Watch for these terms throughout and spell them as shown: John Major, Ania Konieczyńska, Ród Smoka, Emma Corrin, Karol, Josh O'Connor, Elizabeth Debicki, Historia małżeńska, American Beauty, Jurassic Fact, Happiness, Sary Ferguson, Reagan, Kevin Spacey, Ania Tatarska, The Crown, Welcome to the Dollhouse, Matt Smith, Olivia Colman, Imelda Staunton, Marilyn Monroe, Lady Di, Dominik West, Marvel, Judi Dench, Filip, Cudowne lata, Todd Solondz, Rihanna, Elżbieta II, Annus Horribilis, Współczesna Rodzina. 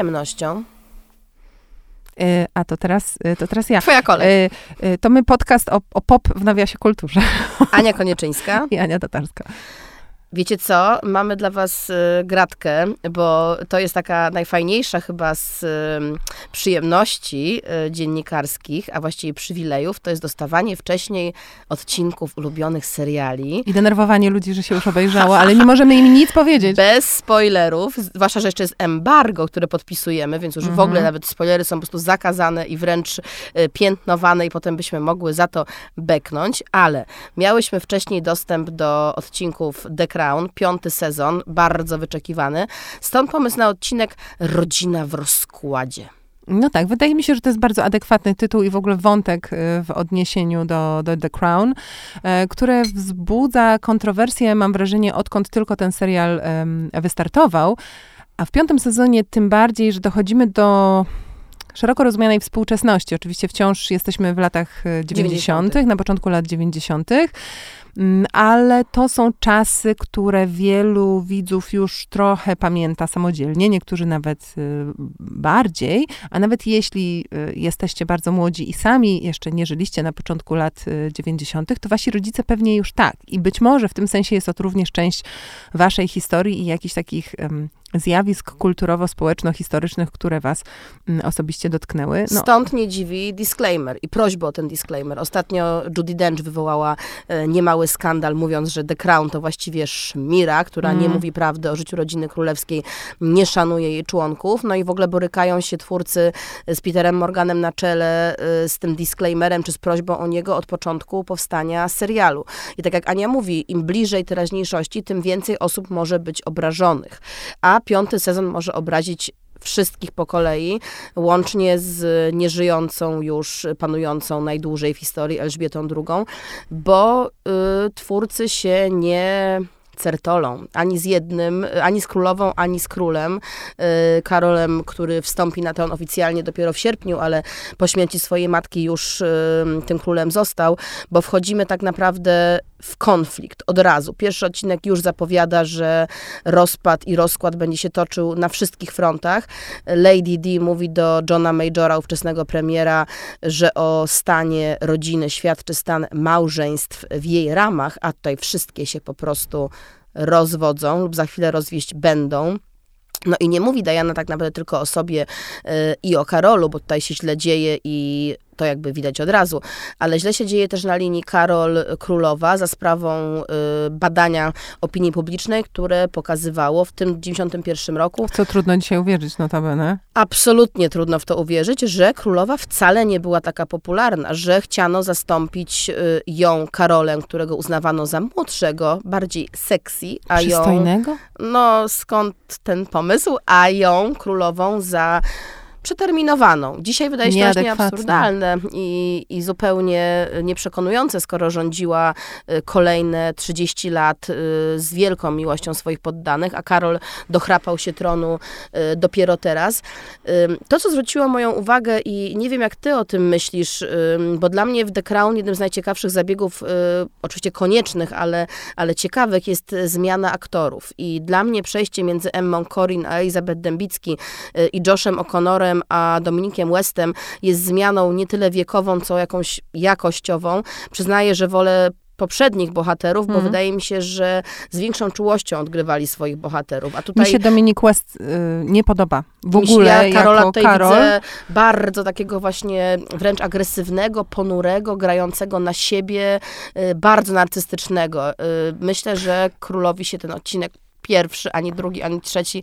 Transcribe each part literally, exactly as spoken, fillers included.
przyjemnością. A to teraz, to teraz ja. Twoja kolej. To my podcast o, o pop w nawiasie kulturze. Ania Konieczyńska. I Ania Tatarska. Wiecie co? Mamy dla was gratkę, bo to jest taka najfajniejsza chyba z przyjemności dziennikarskich, a właściwie przywilejów, to jest dostawanie wcześniej odcinków ulubionych seriali. I denerwowanie ludzi, że się już obejrzało, ale nie możemy im nic powiedzieć. Bez spoilerów, zwłaszcza że jeszcze jest embargo, które podpisujemy, więc już mhm. w ogóle nawet spoilery są po prostu zakazane i wręcz piętnowane i potem byśmy mogły za to beknąć, ale miałyśmy wcześniej dostęp do odcinków The Crown, piąty sezon, bardzo wyczekiwany. Stąd pomysł na odcinek Rodzina w rozkładzie. No tak, wydaje mi się, że to jest bardzo adekwatny tytuł i w ogóle wątek w odniesieniu do, do The Crown, które wzbudza kontrowersje, mam wrażenie, odkąd tylko ten serial wystartował. A w piątym sezonie tym bardziej, że dochodzimy do szeroko rozumianej współczesności. Oczywiście wciąż jesteśmy w latach dziewięćdziesiątych, na początku lat dziewięćdziesiątych. Ale to są czasy, które wielu widzów już trochę pamięta samodzielnie, niektórzy nawet bardziej, a nawet jeśli jesteście bardzo młodzi i sami jeszcze nie żyliście na początku lat dziewięćdziesiątych, to wasi rodzice pewnie już tak. I być może w tym sensie jest to również część waszej historii i jakichś takich um, zjawisk kulturowo-społeczno-historycznych, które was um, osobiście dotknęły. No. Stąd nie dziwi disclaimer i prośba o ten disclaimer. Ostatnio Judi Dench wywołała e, niemały skandal, mówiąc, że The Crown to właściwie szmira, która mm. nie mówi prawdy o życiu rodziny królewskiej, nie szanuje jej członków. No i w ogóle borykają się twórcy z Peterem Morganem na czele z tym disclaimerem, czy z prośbą o niego od początku powstania serialu. I tak jak Ania mówi, im bliżej teraźniejszości, tym więcej osób może być obrażonych. A piąty sezon może obrazić wszystkich po kolei, łącznie z nieżyjącą już, panującą najdłużej w historii Elżbietą drugą, bo y, twórcy się nie certolą. Ani z jednym, ani z królową, ani z królem. Yy, Karolem, który wstąpi na tron oficjalnie dopiero w sierpniu, ale po śmierci swojej matki już yy, tym królem został, bo wchodzimy tak naprawdę w konflikt od razu. Pierwszy odcinek już zapowiada, że rozpad i rozkład będzie się toczył na wszystkich frontach. Lady Di mówi do Johna Majora, ówczesnego premiera, że o stanie rodziny świadczy stan małżeństw w jej ramach, a tutaj wszystkie się po prostu rozwodzą lub za chwilę rozwieść będą. No i nie mówi Diana tak naprawdę tylko o sobie yy, i o Karolu, bo tutaj się źle dzieje i to jakby widać od razu, ale źle się dzieje też na linii Karol-Królowa za sprawą y, badania opinii publicznej, które pokazywało w tym dziewięćdziesiątym pierwszym roku. Co trudno dzisiaj uwierzyć, notabene. Absolutnie trudno w to uwierzyć, że Królowa wcale nie była taka popularna, że chciano zastąpić y, ją Karolem, którego uznawano za młodszego, bardziej sexy, a przystojnego? Ją... No, skąd ten pomysł? A ją Królową za przeterminowaną. Dzisiaj wydaje się to właśnie absurdalne i, i zupełnie nieprzekonujące, skoro rządziła kolejne trzydzieści lat z wielką miłością swoich poddanych, a Karol dochrapał się tronu dopiero teraz. To, co zwróciło moją uwagę i nie wiem, jak ty o tym myślisz, bo dla mnie w The Crown jednym z najciekawszych zabiegów, oczywiście koniecznych, ale, ale ciekawych, jest zmiana aktorów. I dla mnie przejście między Emmą Corrin a Elizabeth Debicki i Joshem O'Connorem a Dominikiem Westem jest zmianą nie tyle wiekową, co jakąś jakościową. Przyznaję, że wolę poprzednich bohaterów, bo mm. wydaje mi się, że z większą czułością odgrywali swoich bohaterów. A tutaj mi się Dominik West y, nie podoba w ogóle ja Karola jako Karol. Widzę bardzo takiego właśnie wręcz agresywnego, ponurego, grającego na siebie, y, bardzo narcystycznego. Y, myślę, że królowi się ten odcinek pierwszy, ani drugi, ani trzeci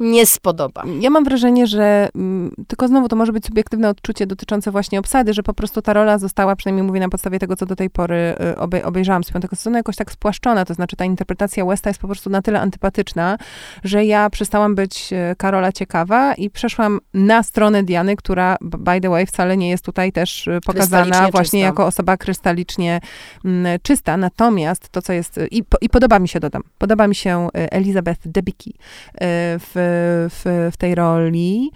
nie spodoba. Ja mam wrażenie, że m, tylko znowu to może być subiektywne odczucie dotyczące właśnie obsady, że po prostu ta rola została, przynajmniej mówię na podstawie tego, co do tej pory obej- obejrzałam z piątego sezonu, jakoś tak spłaszczona, to znaczy ta interpretacja Westa jest po prostu na tyle antypatyczna, że ja przestałam być Karola ciekawa i przeszłam na stronę Diany, która by the way wcale nie jest tutaj też pokazana właśnie czysta. Jako osoba krystalicznie m, czysta. Natomiast to, co jest i, po, i podoba mi się, dodam, podoba mi się Elizabeth Debicki w, w, w tej roli,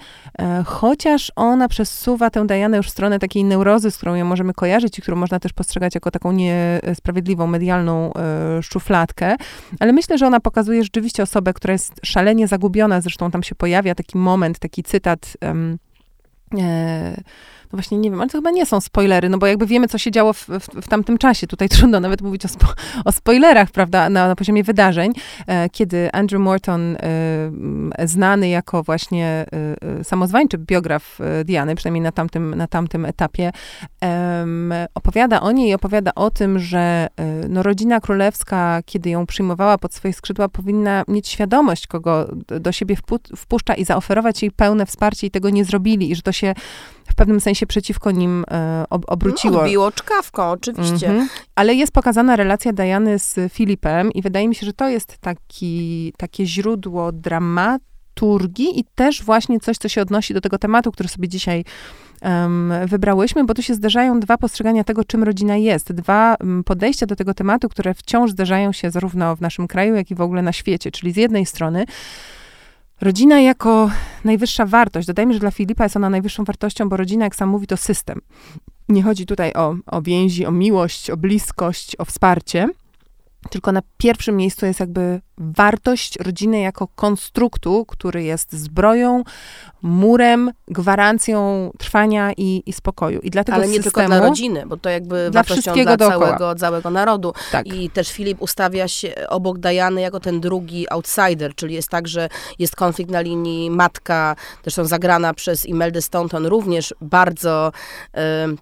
chociaż ona przesuwa tę Dianę już w stronę takiej neurozy, z którą ją możemy kojarzyć i którą można też postrzegać jako taką niesprawiedliwą, medialną szufladkę, ale myślę, że ona pokazuje rzeczywiście osobę, która jest szalenie zagubiona, zresztą tam się pojawia taki moment, taki cytat, um, e, no właśnie nie wiem, ale to chyba nie są spoilery, no bo jakby wiemy, co się działo w, w, w tamtym czasie, tutaj trudno nawet mówić o, spo, o spoilerach, prawda, na, na poziomie wydarzeń, e, kiedy Andrew Morton, e, znany jako właśnie e, samozwańczy biograf e, Diany, przynajmniej na tamtym, na tamtym etapie, e, opowiada o niej i opowiada o tym, że e, no, rodzina królewska, kiedy ją przyjmowała pod swoje skrzydła, powinna mieć świadomość, kogo do siebie wpu- wpuszcza i zaoferować jej pełne wsparcie i tego nie zrobili, i że to się w pewnym sensie się przeciwko nim e, ob- obróciło. Odbiło czkawką, oczywiście. Mm-hmm. Ale jest pokazana relacja Diany z Filipem i wydaje mi się, że to jest taki, takie źródło dramaturgii i też właśnie coś, co się odnosi do tego tematu, który sobie dzisiaj um, wybrałyśmy, bo tu się zderzają dwa postrzegania tego, czym rodzina jest. Dwa podejścia do tego tematu, które wciąż zderzają się zarówno w naszym kraju, jak i w ogóle na świecie. Czyli z jednej strony rodzina jako najwyższa wartość. Dodajmy, że dla Filipa jest ona najwyższą wartością, bo rodzina, jak sam mówi, to system. Nie chodzi tutaj o, o więzi, o miłość, o bliskość, o wsparcie, tylko na pierwszym miejscu jest jakby wartość rodziny jako konstruktu, który jest zbroją, murem, gwarancją trwania i, i spokoju. I dla tego ale nie systemu, tylko dla rodziny, bo to jakby dla wartością dla całego, całego narodu. Tak. I też Filip ustawia się obok Diany jako ten drugi outsider, czyli jest tak, że jest konflikt na linii matka, zresztą zagrana przez Imeldę Staunton również bardzo y,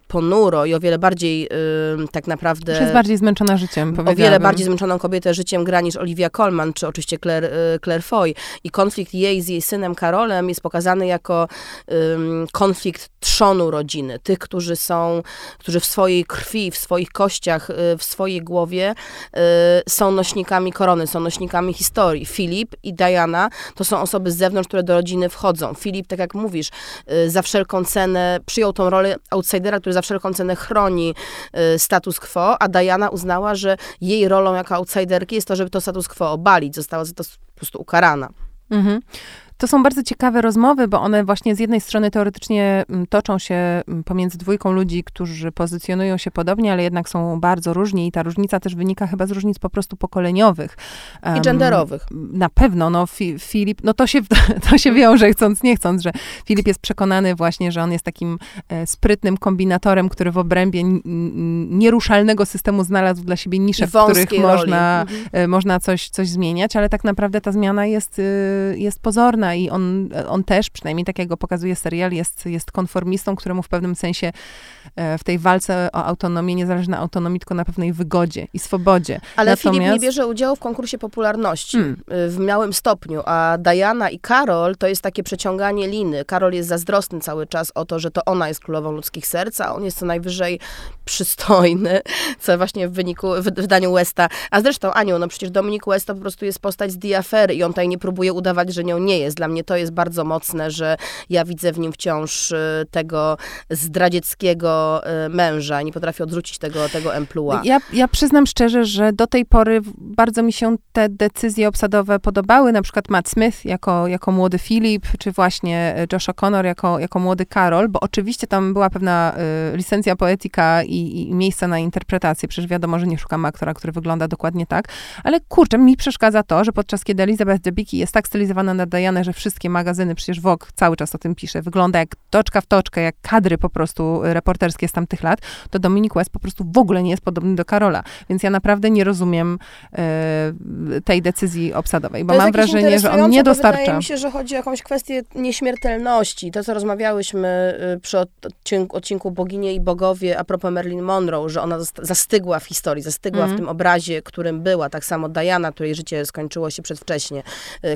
ponuro i o wiele bardziej y, tak naprawdę... Już jest bardziej zmęczona życiem, o wiele bardziej zmęczoną kobietę życiem gra niż Olivia Colman, czy oczywiście Claire, Claire Foy. I konflikt jej z jej synem Karolem jest pokazany jako um, konflikt trzonu rodziny. Tych, którzy są, którzy w swojej krwi, w swoich kościach, w swojej głowie y, są nośnikami korony, są nośnikami historii. Filip i Diana to są osoby z zewnątrz, które do rodziny wchodzą. Filip, tak jak mówisz, y, za wszelką cenę przyjął tą rolę outsidera, który za wszelką cenę chroni y, status quo, a Diana uznała, że jej rolą jako outsiderki jest to, żeby to status quo obalić. Została za to po prostu ukarana. Mhm. To są bardzo ciekawe rozmowy, bo one właśnie z jednej strony teoretycznie toczą się pomiędzy dwójką ludzi, którzy pozycjonują się podobnie, ale jednak są bardzo różni i ta różnica też wynika chyba z różnic po prostu pokoleniowych. Um, I genderowych. Na pewno, no Fi- Filip, no to się, to się wiąże chcąc, nie chcąc, że Filip jest przekonany właśnie, że on jest takim e, sprytnym kombinatorem, który w obrębie n- n- nieruszalnego systemu znalazł dla siebie nisze, w których można, e, można coś, coś zmieniać, ale tak naprawdę ta zmiana jest, y, jest pozorna. I on, on też, przynajmniej tak jak go pokazuje serial, jest, jest konformistą, któremu w pewnym sensie w tej walce o autonomię, nie zależy na autonomii, tylko na pewnej wygodzie i swobodzie. Ale natomiast... Filip nie bierze udziału w konkursie popularności hmm. w małym stopniu, a Diana i Karol to jest takie przeciąganie liny. Karol jest zazdrosny cały czas o to, że to ona jest królową ludzkich serc, a on jest co najwyżej przystojny, co właśnie w wyniku, w wydaniu Westa. A zresztą, Aniu, no przecież Dominik West to po prostu jest postać z The Affair i on tutaj nie próbuje udawać, że nią nie jest. Dla mnie to jest bardzo mocne, że ja widzę w nim wciąż tego zdradzieckiego męża. Nie potrafię odrzucić tego, tego emploi. Ja, ja przyznam szczerze, że do tej pory bardzo mi się te decyzje obsadowe podobały. Na przykład Matt Smith jako, jako młody Filip, czy właśnie Josh O'Connor jako, jako młody Karol, bo oczywiście tam była pewna y, licencja poetyka i, i miejsca na interpretację. Przecież wiadomo, że nie szukamy aktora, który wygląda dokładnie tak. Ale kurczę, mi przeszkadza to, że podczas kiedy Elizabeth Debicki jest tak stylizowana na Dianę, że wszystkie magazyny, przecież Vogue cały czas o tym pisze, wygląda jak toczka w toczkę, jak kadry po prostu reporterskie z tamtych lat, to Dominik West po prostu w ogóle nie jest podobny do Karola. Więc ja naprawdę nie rozumiem e, tej decyzji obsadowej, bo mam wrażenie, że on nie dostarcza. Wydaje mi się, że chodzi o jakąś kwestię nieśmiertelności. To, co rozmawiałyśmy przy odcinku, odcinku Boginie i Bogowie a propos Marilyn Monroe, że ona zastygła w historii, zastygła mm. w tym obrazie, którym była. Tak samo Diana, której życie skończyło się przedwcześnie.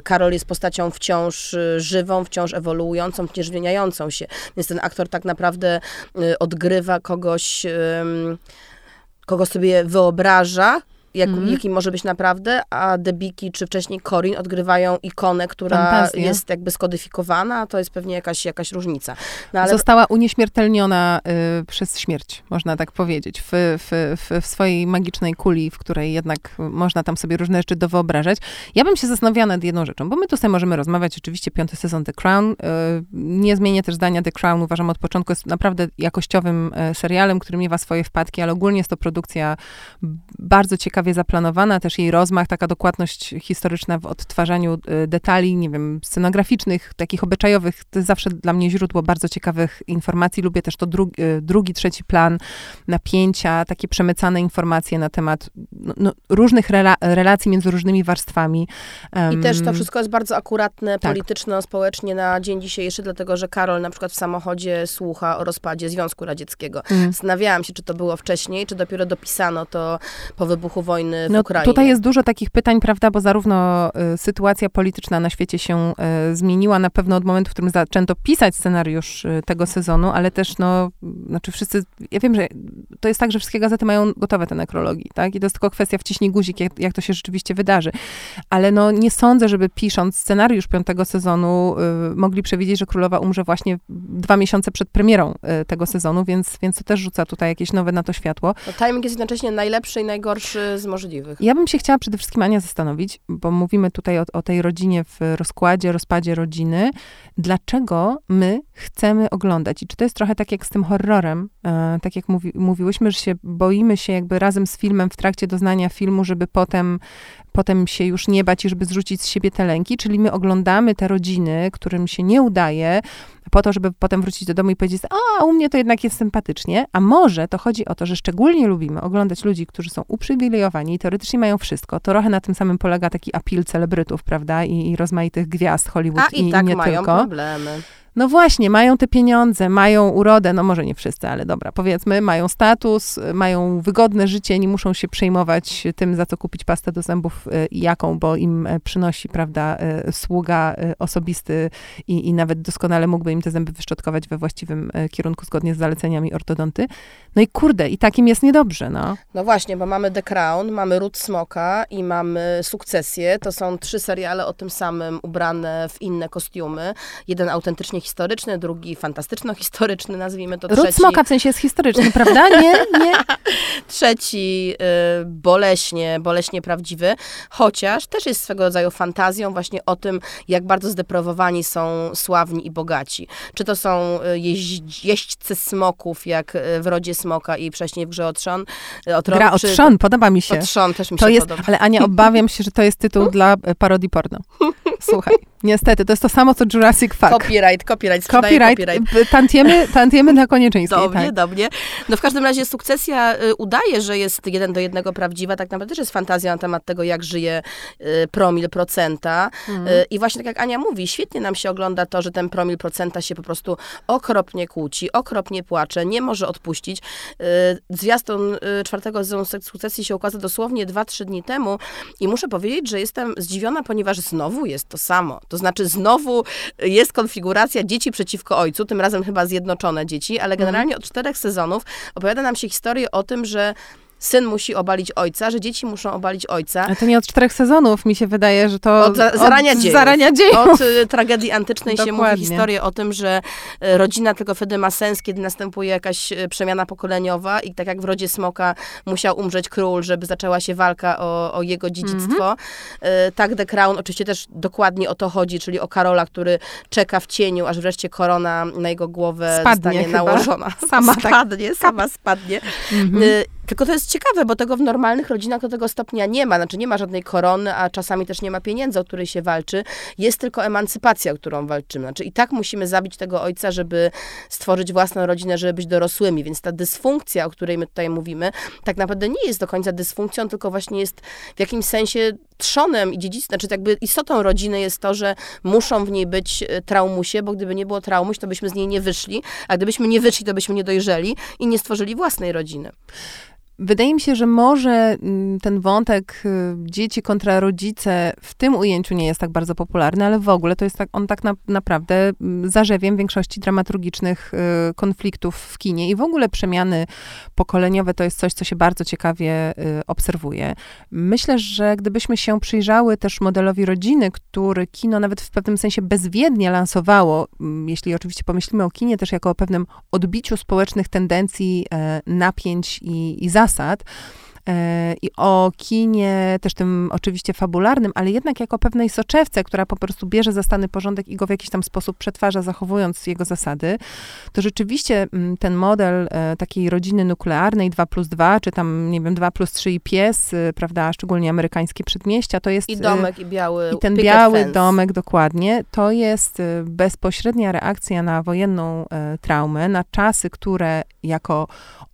Karol jest postacią wciąż wciąż żywą, wciąż ewoluującą, wciąż zmieniającą się. Więc ten aktor tak naprawdę odgrywa kogoś, kogo sobie wyobraża, jak, mm. jaki może być naprawdę, a Debicki czy wcześniej Corrin odgrywają ikonę, która Fantazja. Jest jakby skodyfikowana, to jest pewnie jakaś, jakaś różnica. No, ale... Została unieśmiertelniona y, przez śmierć, można tak powiedzieć, w, w, w, w swojej magicznej kuli, w której jednak można tam sobie różne rzeczy dowyobrażać. Ja bym się zastanawiała nad jedną rzeczą, bo my tutaj możemy rozmawiać, oczywiście piąty sezon The Crown, y, nie zmienię też zdania, The Crown uważam od początku jest naprawdę jakościowym y, serialem, który miewa swoje wpadki, ale ogólnie jest to produkcja bardzo ciekawa, zaplanowana, też jej rozmach, taka dokładność historyczna w odtwarzaniu detali, nie wiem, scenograficznych, takich obyczajowych, to jest zawsze dla mnie źródło bardzo ciekawych informacji. Lubię też to drugi, drugi trzeci plan, napięcia, takie przemycane informacje na temat no, no, różnych rela- relacji między różnymi warstwami. Um, I też to wszystko jest bardzo akuratne, tak. polityczno, społecznie na dzień dzisiejszy, dlatego, że Karol na przykład w samochodzie słucha o rozpadzie Związku Radzieckiego. Mm. Zastanawiałam się, czy to było wcześniej, czy dopiero dopisano to po wybuchu wojny w no, Ukrainie. Tutaj jest dużo takich pytań, prawda, bo zarówno y, sytuacja polityczna na świecie się y, zmieniła na pewno od momentu, w którym zaczęto pisać scenariusz y, tego sezonu, ale też no, znaczy wszyscy, ja wiem, że to jest tak, że wszystkie gazety mają gotowe te nekrologii, tak? I to jest tylko kwestia wciśnij guzik, jak, jak to się rzeczywiście wydarzy. Ale no nie sądzę, żeby pisząc scenariusz piątego sezonu y, mogli przewidzieć, że królowa umrze właśnie dwa miesiące przed premierą y, tego sezonu, więc, więc to też rzuca tutaj jakieś nowe na to światło. No, timing jest jednocześnie najlepszy i najgorszy z możliwych. Ja bym się chciała przede wszystkim, Ania, zastanowić, bo mówimy tutaj o, o tej rodzinie w rozkładzie, rozpadzie rodziny. Dlaczego my chcemy oglądać? I czy to jest trochę tak jak z tym horrorem, e, tak jak mówi, mówiłyśmy, że się boimy się jakby razem z filmem w trakcie doznania filmu, żeby potem, potem się już nie bać i żeby zrzucić z siebie te lęki, czyli my oglądamy te rodziny, którym się nie udaje, po to, żeby potem wrócić do domu i powiedzieć, a u mnie to jednak jest sympatycznie, a może to chodzi o to, że szczególnie lubimy oglądać ludzi, którzy są uprzywilejowani i teoretycznie mają wszystko. To trochę na tym samym polega taki appeal celebrytów, prawda, i, i rozmaitych gwiazd Hollywood a i, i tak nie mają tylko. Problemy. No właśnie, mają te pieniądze, mają urodę, no może nie wszyscy, ale dobra, powiedzmy, mają status, mają wygodne życie, nie muszą się przejmować tym, za co kupić pastę do zębów i jaką, bo im przynosi, prawda, sługa osobisty i, i nawet doskonale mógłby im te zęby wyszczotkować we właściwym kierunku, zgodnie z zaleceniami ortodonty. No i kurde, i takim jest niedobrze, no. No właśnie, bo mamy The Crown, mamy Ród Smoka i mamy Sukcesję, to są trzy seriale o tym samym, ubrane w inne kostiumy, jeden autentycznie historyczny, drugi fantastyczno-historyczny, nazwijmy to. Trzeci... Ród Smoka w sensie jest historyczny, prawda? Nie, nie. Trzeci y, boleśnie, boleśnie prawdziwy, chociaż też jest swego rodzaju fantazją właśnie o tym, jak bardzo zdeprowowani są sławni i bogaci. Czy to są jeź- jeźdźcy smoków, jak w Rodzie Smoka i wcześniej w Grze Otrzon. Otron, Gra Otrzon, czy... podoba mi się. Otrzon też mi to się jest, podoba. Ale Ania, obawiam się, że to jest tytuł dla parodii porno. Słuchaj, niestety, to jest to samo, co Jurassic Fact. Copyright, copyright, copyright. copyright. Tantiemy, tantiemy na Konieczyńskiej. Dobrze, tak. Dobrze. No w każdym razie Sukcesja y, udaje, że jest jeden do jednego prawdziwa. Tak naprawdę też jest fantazja na temat tego, jak żyje y, promil procenta. Mm. Y, I właśnie tak jak Ania mówi, świetnie nam się ogląda to, że ten promil procenta się po prostu okropnie kłóci, okropnie płacze, nie może odpuścić. Y, zwiastun y, czwartego sezonu Sukcesji się ukazał dosłownie dwa trzy dni temu i muszę powiedzieć, że jestem zdziwiona, ponieważ znowu jest to samo. To znaczy znowu jest konfiguracja dzieci przeciwko ojcu, tym razem chyba zjednoczone dzieci, ale generalnie od czterech sezonów opowiada nam się historię o tym, że syn musi obalić ojca, że dzieci muszą obalić ojca. Ale to nie od czterech sezonów, mi się wydaje, że to... Od za- zarania, od dziejów. zarania dziejów. Od y, tragedii antycznej Dokładnie. Się mówi historię o tym, że y, rodzina tylko wtedy ma sens, kiedy następuje jakaś y, przemiana pokoleniowa i tak jak w Rodzie Smoka musiał umrzeć król, żeby zaczęła się walka o, o jego dziedzictwo. Mm-hmm. Y, tak The Crown oczywiście też dokładnie o to chodzi, czyli o Karola, który czeka w cieniu, aż wreszcie korona na jego głowę spadnie zostanie chyba. nałożona. Sama spadnie, tak. sama spadnie. Mm-hmm. Y, Tylko to jest ciekawe, bo tego w normalnych rodzinach do tego stopnia nie ma. Znaczy nie ma żadnej korony, a czasami też nie ma pieniędzy, o której się walczy. Jest tylko emancypacja, o którą walczymy. Znaczy i tak musimy zabić tego ojca, żeby stworzyć własną rodzinę, żeby być dorosłymi. Więc ta dysfunkcja, o której my tutaj mówimy, tak naprawdę nie jest do końca dysfunkcją, tylko właśnie jest w jakimś sensie trzonem i dziedzictwem. Znaczy jakby istotą rodziny jest to, że muszą w niej być traumusie, bo gdyby nie było traumuś, to byśmy z niej nie wyszli. A gdybyśmy nie wyszli, to byśmy nie dojrzeli i nie stworzyli własnej rodziny. Wydaje mi się, że może ten wątek dzieci kontra rodzice w tym ujęciu nie jest tak bardzo popularny, ale w ogóle to jest tak, on tak na, naprawdę zarzewiem większości dramaturgicznych konfliktów w kinie i w ogóle przemiany pokoleniowe to jest coś, co się bardzo ciekawie obserwuje. Myślę, że gdybyśmy się przyjrzały też modelowi rodziny, który kino nawet w pewnym sensie bezwiednie lansowało, jeśli oczywiście pomyślimy o kinie też jako o pewnym odbiciu społecznych tendencji, napięć i, i zasad, i o kinie, też tym oczywiście fabularnym, ale jednak jako pewnej soczewce, która po prostu bierze za stany porządek i go w jakiś tam sposób przetwarza, zachowując jego zasady, to rzeczywiście ten model takiej rodziny nuklearnej dwa plus dwa, czy tam, nie wiem, dwa plus trzy i pies, prawda, szczególnie amerykańskie przedmieścia, to jest... I domek, i biały... I ten biały domek, dokładnie, to jest bezpośrednia reakcja na wojenną traumę, na czasy, które jako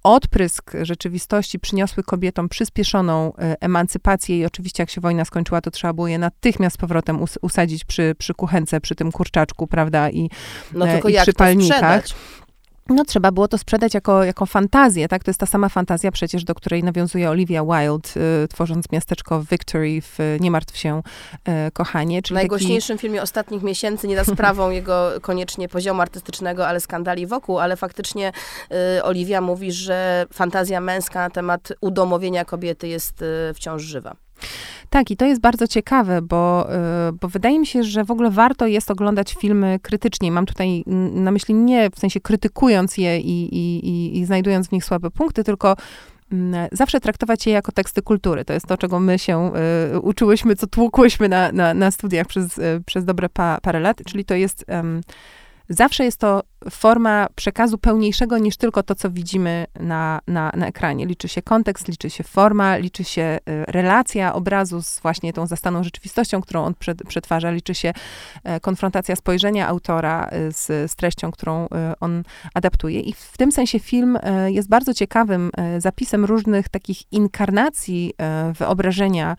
odprysk rzeczywistości przyniosły kobietom przyspieszoną emancypację i oczywiście jak się wojna skończyła, to trzeba było je natychmiast z powrotem us- usadzić przy, przy kuchence, przy tym kurczaczku, prawda, i, no, tylko i jak przy palnikach. No trzeba było to sprzedać jako, jako fantazję, tak? To jest ta sama fantazja przecież, do której nawiązuje Olivia Wilde, y, tworząc miasteczko Victory w Nie martw się, y, kochanie. Czyli najgłośniejszym taki... filmie ostatnich miesięcy, nie za sprawą jego koniecznie poziomu artystycznego, ale skandali wokół, ale faktycznie y, Olivia mówi, że fantazja męska na temat udomowienia kobiety jest y, wciąż żywa. Tak, i to jest bardzo ciekawe, bo, bo wydaje mi się, że w ogóle warto jest oglądać filmy krytycznie. Mam tutaj na myśli nie w sensie krytykując je i, i, i, i znajdując w nich słabe punkty, tylko zawsze traktować je jako teksty kultury. To jest to, czego my się y, uczyłyśmy, co tłukłyśmy na, na, na studiach przez, y, przez dobre pa, parę lat, czyli to jest... Ym, Zawsze jest to forma przekazu pełniejszego niż tylko to, co widzimy na, na, na ekranie. Liczy się kontekst, liczy się forma, liczy się relacja obrazu z właśnie tą zastaną rzeczywistością, którą on przetwarza. Liczy się konfrontacja spojrzenia autora z, z treścią, którą on adaptuje. I w tym sensie film jest bardzo ciekawym zapisem różnych takich inkarnacji wyobrażenia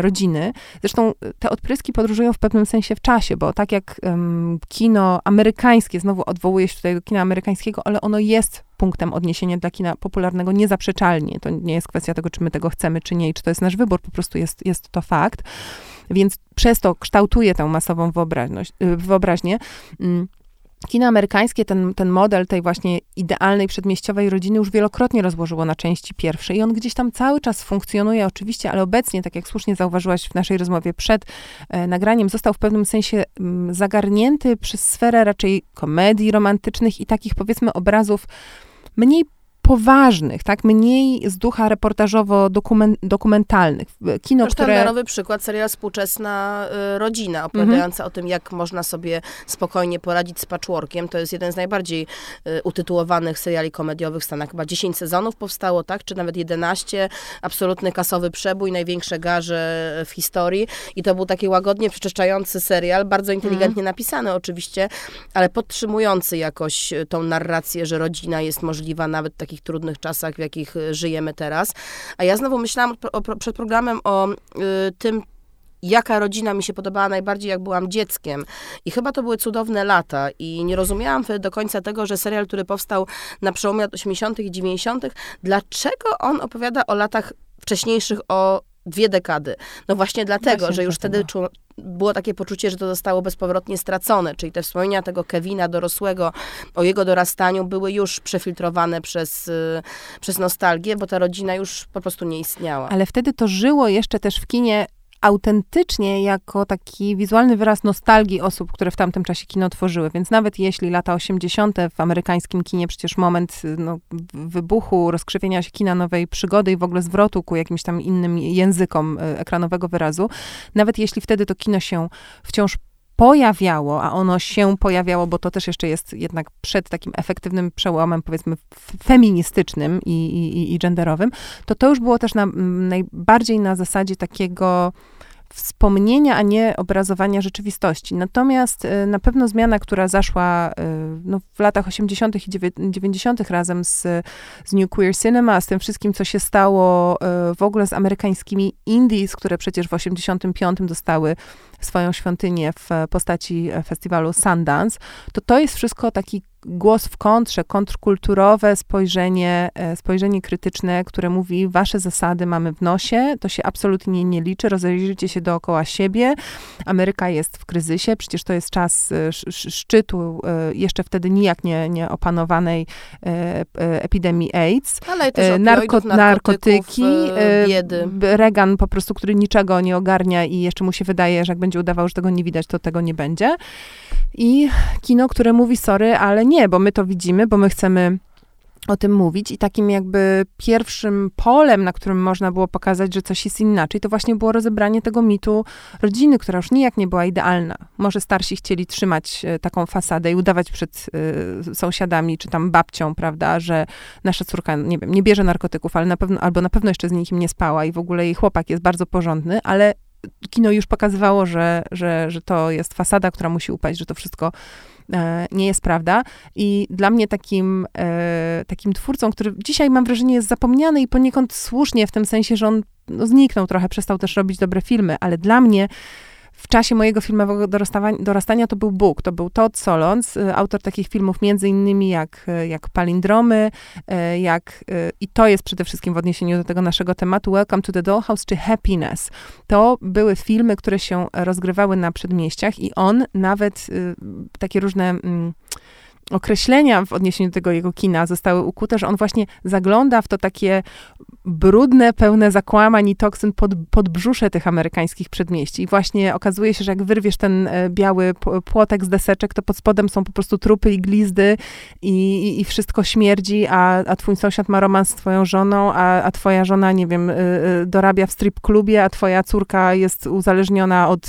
rodziny. Zresztą te odpryski podróżują w pewnym sensie w czasie, bo tak jak um, kino amerykańskie, znowu odwołuje się tutaj do kina amerykańskiego, ale ono jest punktem odniesienia dla kina popularnego niezaprzeczalnie. To nie jest kwestia tego, czy my tego chcemy, czy nie, i czy to jest nasz wybór, po prostu jest, jest to fakt. Więc przez to kształtuje tę masową wyobraźnię. Kino amerykańskie ten, ten model tej właśnie idealnej przedmieściowej rodziny już wielokrotnie rozłożyło na części pierwsze i on gdzieś tam cały czas funkcjonuje oczywiście, ale obecnie, tak jak słusznie zauważyłaś w naszej rozmowie przed e, nagraniem, został w pewnym sensie m, zagarnięty przez sferę raczej komedii romantycznych i takich powiedzmy obrazów mniej poważnych, tak? Mniej z ducha reportażowo-dokumentalnych. Kino, Zresztą które... nowy przykład, serial Współczesna Rodzina, opowiadająca mm-hmm. o tym, jak można sobie spokojnie poradzić z patchworkiem. To jest jeden z najbardziej y, utytułowanych seriali komediowych w Stanach. Chyba dziesięć sezonów powstało, tak? Czy nawet jedenaście. Absolutny kasowy przebój, największe garże w historii. I to był taki łagodnie przeczyszczający serial, bardzo inteligentnie mm-hmm. napisany oczywiście, ale podtrzymujący jakoś tą narrację, że rodzina jest możliwa nawet taki w trudnych czasach, w jakich żyjemy teraz. A ja znowu myślałam o, o, przed programem o y, tym, jaka rodzina mi się podobała najbardziej, jak byłam dzieckiem. I chyba to były Cudowne lata. I nie rozumiałam do końca tego, że serial, który powstał na przełomie lat osiemdziesiątych i dziewięćdziesiątych, dlaczego on opowiada o latach wcześniejszych, o dwie dekady. No właśnie dlatego, właśnie że już dlatego. wtedy czu- było takie poczucie, że to zostało bezpowrotnie stracone, czyli te wspomnienia tego Kevina dorosłego o jego dorastaniu były już przefiltrowane przez, y, przez nostalgię, bo ta rodzina już po prostu nie istniała. Ale wtedy to żyło jeszcze też w kinie autentycznie jako taki wizualny wyraz nostalgii osób, które w tamtym czasie kino tworzyły. Więc nawet jeśli lata osiemdziesiąte w amerykańskim kinie, przecież moment no, wybuchu, rozkrzywienia się kina, nowej przygody i w ogóle zwrotu ku jakimś tam innym językom ekranowego wyrazu, nawet jeśli wtedy to kino się wciąż pojawiało, a ono się pojawiało, bo to też jeszcze jest jednak przed takim efektywnym przełomem, powiedzmy, feministycznym i, i, i genderowym, to to już było też na, najbardziej na zasadzie takiego wspomnienia, a nie obrazowania rzeczywistości. Natomiast y, na pewno zmiana, która zaszła y, no, w latach osiemdziesiątych i dziewięćdziesiątych razem z, z New Queer Cinema, z tym wszystkim, co się stało y, w ogóle z amerykańskimi indies, które przecież w osiemdziesiątym piątym dostały swoją świątynię w postaci festiwalu Sundance, to to jest wszystko taki głos w kontrze, kontrkulturowe spojrzenie, spojrzenie krytyczne, które mówi, wasze zasady mamy w nosie, to się absolutnie nie liczy, rozejrzyjcie się dookoła siebie. Ameryka jest w kryzysie, przecież to jest czas szczytu jeszcze wtedy nijak nie, nie opanowanej epidemii AIDS. Ale też opioidów, Narko, narkotyki, biedy. Reagan po prostu, który niczego nie ogarnia i jeszcze mu się wydaje, że jak będzie udawał, że tego nie widać, to tego nie będzie. I kino, które mówi sorry, ale nie, bo my to widzimy, bo my chcemy o tym mówić i takim jakby pierwszym polem, na którym można było pokazać, że coś jest inaczej, to właśnie było rozebranie tego mitu rodziny, która już nijak nie była idealna. Może starsi chcieli trzymać taką fasadę i udawać przed y, sąsiadami, czy tam babcią, prawda, że nasza córka, nie wiem, nie bierze narkotyków, ale na pewno, albo na pewno jeszcze z nikim nie spała i w ogóle jej chłopak jest bardzo porządny, ale kino już pokazywało, że, że, że to jest fasada, która musi upaść, że to wszystko e, nie jest prawda. I dla mnie takim, e, takim twórcą, który dzisiaj mam wrażenie jest zapomniany i poniekąd słusznie w tym sensie, że on no, zniknął trochę, przestał też robić dobre filmy, ale dla mnie w czasie mojego filmowego dorastania to był Bóg, to był Todd Solondz, autor takich filmów między innymi jak, jak Palindromy, jak, i to jest przede wszystkim w odniesieniu do tego naszego tematu, Welcome to the Dollhouse czy Happiness. To były filmy, które się rozgrywały na przedmieściach i on nawet takie różne określenia w odniesieniu do tego jego kina zostały ukute, że on właśnie zagląda w to takie brudne, pełne zakłamań i toksyn pod, pod brzusze tych amerykańskich przedmieści. I właśnie okazuje się, że jak wyrwiesz ten biały płotek z deseczek, to pod spodem są po prostu trupy i glizdy i, i wszystko śmierdzi, a, a twój sąsiad ma romans z twoją żoną, a, a twoja żona, nie wiem, dorabia w strip klubie, a twoja córka jest uzależniona od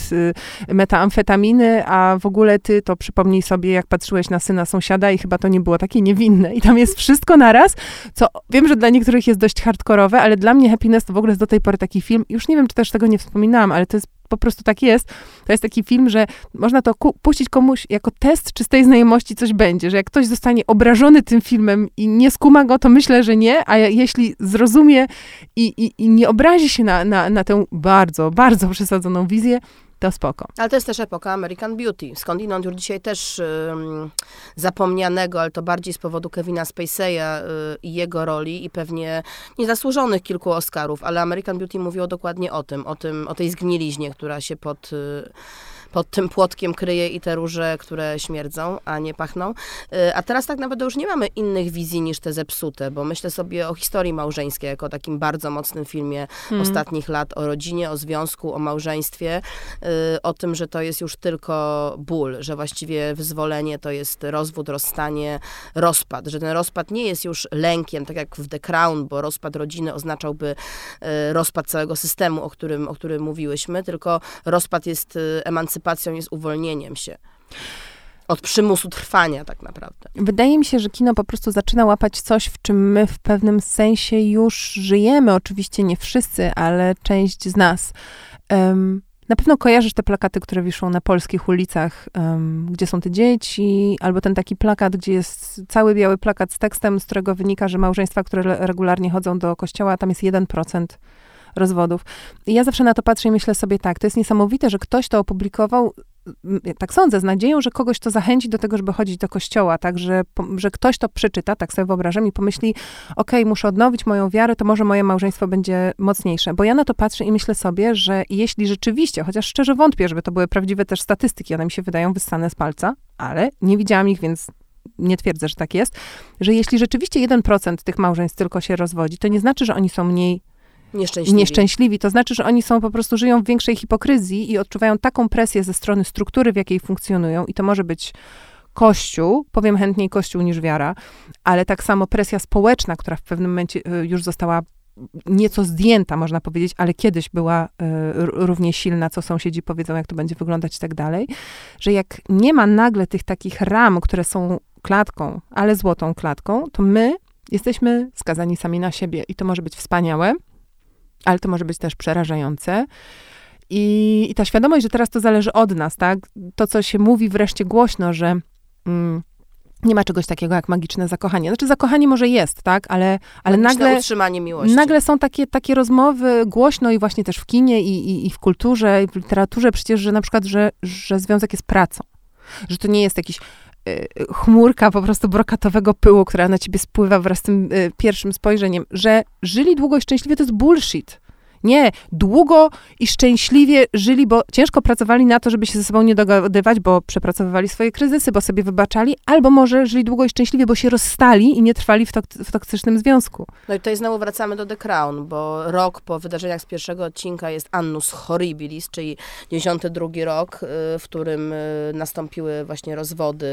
metaamfetaminy, a w ogóle ty to przypomnij sobie, jak patrzyłeś na syna sąsiada i chyba to nie było takie niewinne. I tam jest wszystko naraz, co wiem, że dla niektórych jest dość hardkorowe, ale dla mnie Happiness to w ogóle jest do tej pory taki film, już nie wiem, czy też tego nie wspominałam, ale to jest po prostu tak jest, to jest taki film, że można to ku- puścić komuś jako test, czy z tej znajomości coś będzie, że jak ktoś zostanie obrażony tym filmem i nie skuma go, to myślę, że nie, a jeśli zrozumie i, i, i nie obrazi się na, na, na tę bardzo, bardzo przesadzoną wizję, to spoko. Ale to jest też epoka American Beauty, skądinąd już dzisiaj też yy, zapomnianego, ale to bardziej z powodu Kevina Spaceya i yy, jego roli i pewnie niezasłużonych kilku Oscarów, ale American Beauty mówiło dokładnie o tym, o, tym, o tej zgniliźnie, która się pod... Yy, pod tym płotkiem kryje i te róże, które śmierdzą, a nie pachną. A teraz tak naprawdę już nie mamy innych wizji niż te zepsute, bo myślę sobie o Historii małżeńskiej, jako takim bardzo mocnym filmie mm. ostatnich lat, o rodzinie, o związku, o małżeństwie, o tym, że to jest już tylko ból, że właściwie wyzwolenie to jest rozwód, rozstanie, rozpad, że ten rozpad nie jest już lękiem, tak jak w The Crown, bo rozpad rodziny oznaczałby rozpad całego systemu, o którym, o którym mówiłyśmy, tylko rozpad jest emancypacją, jest uwolnieniem się od przymusu trwania tak naprawdę. Wydaje mi się, że kino po prostu zaczyna łapać coś, w czym my w pewnym sensie już żyjemy. Oczywiście nie wszyscy, ale część z nas. Um, na pewno kojarzysz te plakaty, które wiszą na polskich ulicach, um, gdzie są te dzieci, albo ten taki plakat, gdzie jest cały biały plakat z tekstem, z którego wynika, że małżeństwa, które regularnie chodzą do kościoła, a tam jest jeden procent rozwodów. I ja zawsze na to patrzę i myślę sobie tak, to jest niesamowite, że ktoś to opublikował, tak sądzę, z nadzieją, że kogoś to zachęci do tego, żeby chodzić do kościoła, tak, że, że ktoś to przeczyta, tak sobie wyobrażam i pomyśli, okej, okay, muszę odnowić moją wiarę, to może moje małżeństwo będzie mocniejsze. Bo ja na to patrzę i myślę sobie, że jeśli rzeczywiście, chociaż szczerze wątpię, żeby to były prawdziwe też statystyki, one mi się wydają wyssane z palca, ale nie widziałam ich, więc nie twierdzę, że tak jest, że jeśli rzeczywiście jeden procent tych małżeństw tylko się rozwodzi, to nie znaczy, że oni są mniej Nieszczęśliwi. nieszczęśliwi. To znaczy, że oni są po prostu, żyją w większej hipokryzji i odczuwają taką presję ze strony struktury, w jakiej funkcjonują i to może być Kościół, powiem chętniej Kościół niż wiara, ale tak samo presja społeczna, która w pewnym momencie już została nieco zdjęta, można powiedzieć, ale kiedyś była y, równie silna, co sąsiedzi powiedzą, jak to będzie wyglądać i tak dalej, że jak nie ma nagle tych takich ram, które są klatką, ale złotą klatką, to my jesteśmy skazani sami na siebie i to może być wspaniałe, ale to może być też przerażające. I, I ta świadomość, że teraz to zależy od nas, tak? To, co się mówi wreszcie głośno, że mm, nie ma czegoś takiego jak magiczne zakochanie. Znaczy zakochanie może jest, tak? Ale, ale nagle, utrzymanie miłości. Nagle są takie, takie rozmowy głośno i właśnie też w kinie i, i, i w kulturze, i w literaturze przecież, że na przykład, że, że związek jest pracą. Że to nie jest jakiś chmurka po prostu brokatowego pyłu, która na ciebie spływa wraz z tym pierwszym spojrzeniem, że żyli długo i szczęśliwie, to jest bullshit. Nie, długo i szczęśliwie żyli, bo ciężko pracowali na to, żeby się ze sobą nie dogadywać, bo przepracowywali swoje kryzysy, bo sobie wybaczali, albo może żyli długo i szczęśliwie, bo się rozstali i nie trwali w, tok- w toksycznym związku. No i tutaj znowu wracamy do The Crown, bo rok po wydarzeniach z pierwszego odcinka jest Annus Horribilis, czyli dziewięćdziesiąty drugi rok, w którym nastąpiły właśnie rozwody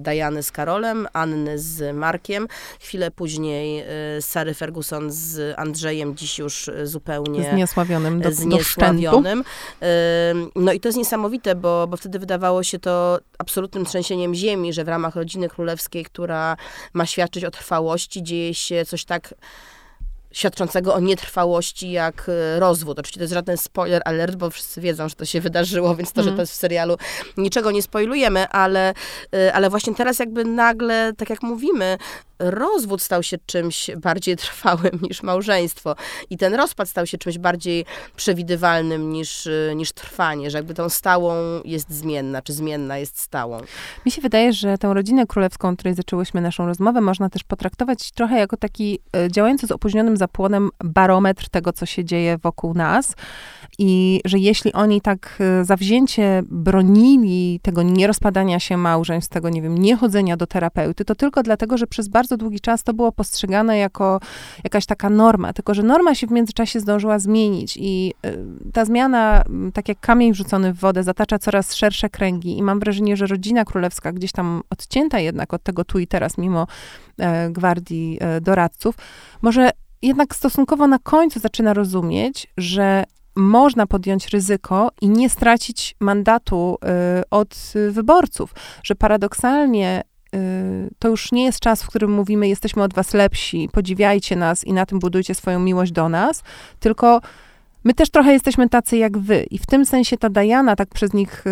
Diany z Karolem, Anny z Markiem, chwilę później Sary Ferguson z Andrzejem, dziś już zupełnie zniesławionym do, zniesławionym. do szczętu. No i to jest niesamowite, bo, bo wtedy wydawało się to absolutnym trzęsieniem ziemi, że w ramach rodziny królewskiej, która ma świadczyć o trwałości, dzieje się coś tak świadczącego o nietrwałości jak rozwód. Oczywiście to jest żaden spoiler alert, bo wszyscy wiedzą, że to się wydarzyło, więc to, mm. że to jest w serialu, niczego nie spoilujemy, ale, ale właśnie teraz jakby nagle, tak jak mówimy, rozwód stał się czymś bardziej trwałym niż małżeństwo. I ten rozpad stał się czymś bardziej przewidywalnym niż, niż trwanie, że jakby tą stałą jest zmienna, czy zmienna jest stałą. Mi się wydaje, że tę rodzinę królewską, o której zaczęłyśmy naszą rozmowę, można też potraktować trochę jako taki działający z opóźnionym zapłonem barometr tego, co się dzieje wokół nas. I że jeśli oni tak zawzięcie bronili tego nierozpadania się małżeństw, tego, nie wiem, niechodzenia do terapeuty, to tylko dlatego, że przez bardzo długi czas to było postrzegane jako jakaś taka norma, tylko że norma się w międzyczasie zdążyła zmienić i ta zmiana, tak jak kamień wrzucony w wodę, zatacza coraz szersze kręgi i mam wrażenie, że rodzina królewska gdzieś tam odcięta jednak od tego tu i teraz, mimo e, gwardii e, doradców, może jednak stosunkowo na końcu zaczyna rozumieć, że można podjąć ryzyko i nie stracić mandatu y, od wyborców, że paradoksalnie to już nie jest czas, w którym mówimy, jesteśmy od was lepsi, podziwiajcie nas i na tym budujcie swoją miłość do nas, tylko my też trochę jesteśmy tacy jak wy. I w tym sensie ta Diana, tak przez nich,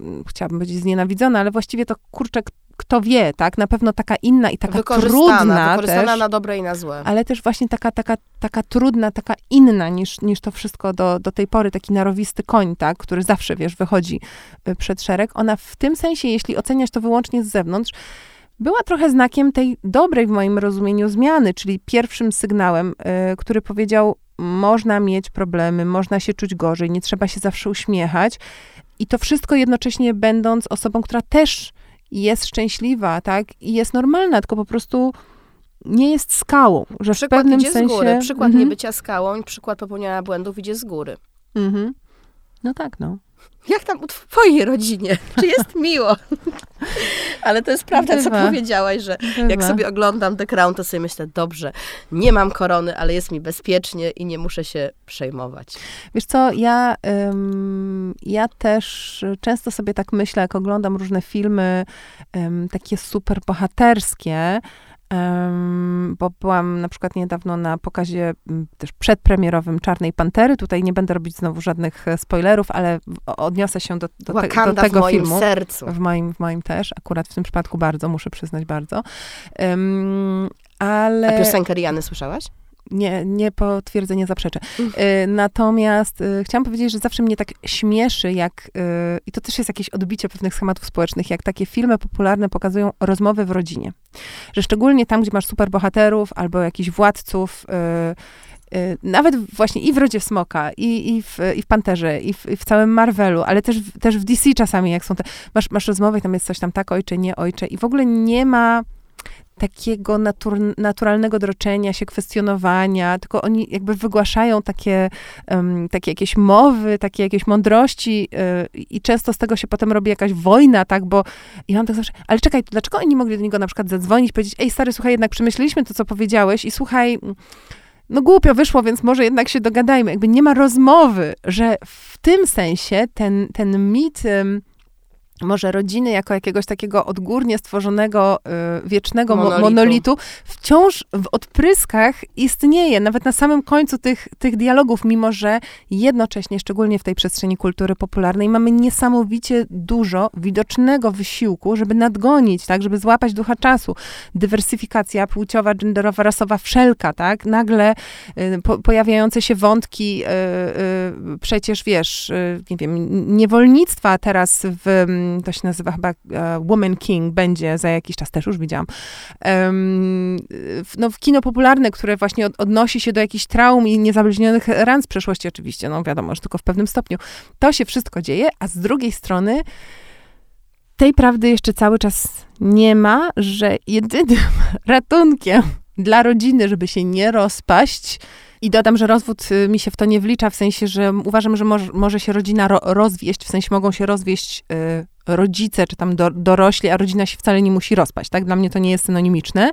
yy, chciałabym być znienawidzona, ale właściwie to, kurczę, kto wie, tak? Na pewno taka inna i taka wykorzystana, trudna wykorzystana też, na dobre i na złe. Ale też właśnie taka, taka, taka trudna, taka inna niż, niż to wszystko do, do tej pory. Taki narowisty koń, tak? Który zawsze, wiesz, wychodzi przed szereg. Ona w tym sensie, jeśli oceniać to wyłącznie z zewnątrz, była trochę znakiem tej dobrej w moim rozumieniu zmiany, czyli pierwszym sygnałem, yy, który powiedział, można mieć problemy, można się czuć gorzej, nie trzeba się zawsze uśmiechać. I to wszystko jednocześnie będąc osobą, która też jest szczęśliwa, tak? I jest normalna, tylko po prostu nie jest skałą. Że przykład w pewnym idzie sensie... z góry. Przykład mhm. niebycia skałą, przykład popełniania błędów idzie z góry. Mhm. No tak, no. Jak tam u twojej rodzinie? Czy jest miło? Ale to jest prawda, Bywa. co powiedziałaś, że Bywa. jak sobie oglądam The Crown, to sobie myślę, dobrze, nie mam korony, ale jest mi bezpiecznie i nie muszę się przejmować. Wiesz co, ja, ym, ja też często sobie tak myślę, jak oglądam różne filmy ym, takie super bohaterskie, Um, bo byłam na przykład niedawno na pokazie um, też przedpremierowym Czarnej Pantery. Tutaj nie będę robić znowu żadnych spoilerów, ale odniosę się do, do, te, do tego w filmu. Wakanda w moim sercu. W moim, w moim też. Akurat w tym przypadku bardzo, muszę przyznać bardzo. Um, ale... A piosenkę Riany słyszałaś? Nie, nie potwierdzę, nie zaprzeczę. Y, natomiast y, chciałam powiedzieć, że zawsze mnie tak śmieszy, jak, y, i to też jest jakieś odbicie pewnych schematów społecznych, jak takie filmy popularne pokazują rozmowy w rodzinie. Że szczególnie tam, gdzie masz superbohaterów albo jakichś władców, y, y, nawet właśnie i w Rodzie Smoka, i, i, w, i w Panterze, i w, i w całym Marvelu, ale też w, też w D C czasami, jak są te, masz, masz rozmowy i tam jest coś tam tak, ojcze, nie, ojcze, i w ogóle nie ma takiego natur- naturalnego droczenia się, kwestionowania, tylko oni jakby wygłaszają takie, um, takie jakieś mowy, takie jakieś mądrości yy, i często z tego się potem robi jakaś wojna, tak, bo ja mam tak zawsze, ale czekaj, to dlaczego oni mogli do niego na przykład zadzwonić, powiedzieć, ej stary, słuchaj, jednak przemyśleliśmy to, co powiedziałeś i słuchaj, no głupio wyszło, więc może jednak się dogadajmy. Jakby nie ma rozmowy, że w tym sensie ten, ten mit... Ym, może rodziny jako jakiegoś takiego odgórnie stworzonego, y, wiecznego monolitu. monolitu, wciąż w odpryskach istnieje, nawet na samym końcu tych, tych dialogów, mimo że jednocześnie, szczególnie w tej przestrzeni kultury popularnej, mamy niesamowicie dużo widocznego wysiłku, żeby nadgonić, tak, żeby złapać ducha czasu. Dywersyfikacja płciowa, genderowa, rasowa, wszelka, tak, nagle y, po, pojawiające się wątki, y, y, przecież wiesz, y, nie wiem, niewolnictwa teraz w to się nazywa chyba Woman King, będzie za jakiś czas, też już widziałam. No, kino popularne, które właśnie odnosi się do jakichś traum i niezabluźnionych ran z przeszłości oczywiście, no wiadomo, że tylko w pewnym stopniu. To się wszystko dzieje, a z drugiej strony tej prawdy jeszcze cały czas nie ma, że jedynym ratunkiem dla rodziny, żeby się nie rozpaść, i dodam, że rozwód mi się w to nie wlicza, w sensie, że uważam, że może, może się rodzina ro- rozwieść, w sensie mogą się rozwieść y, rodzice, czy tam do, dorośli, a rodzina się wcale nie musi rozpaść, tak? Dla mnie to nie jest synonimiczne.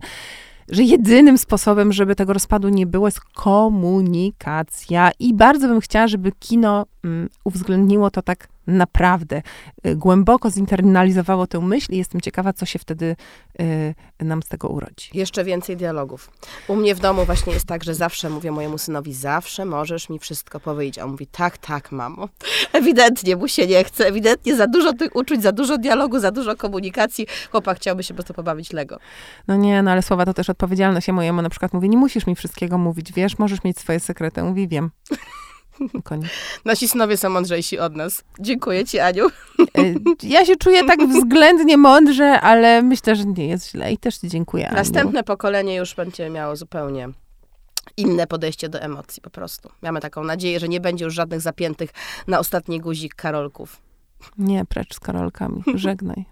Że jedynym sposobem, żeby tego rozpadu nie było, jest komunikacja. I bardzo bym chciała, żeby kino mm, uwzględniło to tak naprawdę. Y, głęboko zinternalizowało tę myśl i jestem ciekawa, co się wtedy y, nam z tego urodzi. Jeszcze więcej dialogów. U mnie w domu właśnie jest tak, że zawsze mówię mojemu synowi, zawsze możesz mi wszystko powiedzieć. A on mówi, tak, tak, mamo. Ewidentnie mu się nie chce. Ewidentnie za dużo tych uczuć, za dużo dialogu, za dużo komunikacji. Chłopak chciałby się po prostu pobawić Lego. No nie, no ale słowa to też odpowiedzialność. Ja mojemu na przykład mówię, nie musisz mi wszystkiego mówić, wiesz, możesz mieć swoje sekrety. Mówi, wiem. Koniec. Nasi synowie są mądrzejsi od nas. Dziękuję ci, Aniu. Ja się czuję tak względnie mądrze, ale myślę, że nie jest źle i też ci dziękuję, Aniu. Następne pokolenie już będzie miało zupełnie inne podejście do emocji po prostu. Mamy taką nadzieję, że nie będzie już żadnych zapiętych na ostatni guzik karolków. Nie, precz z karolkami. Żegnaj.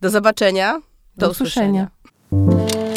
Do zobaczenia. Do, do usłyszenia. usłyszenia.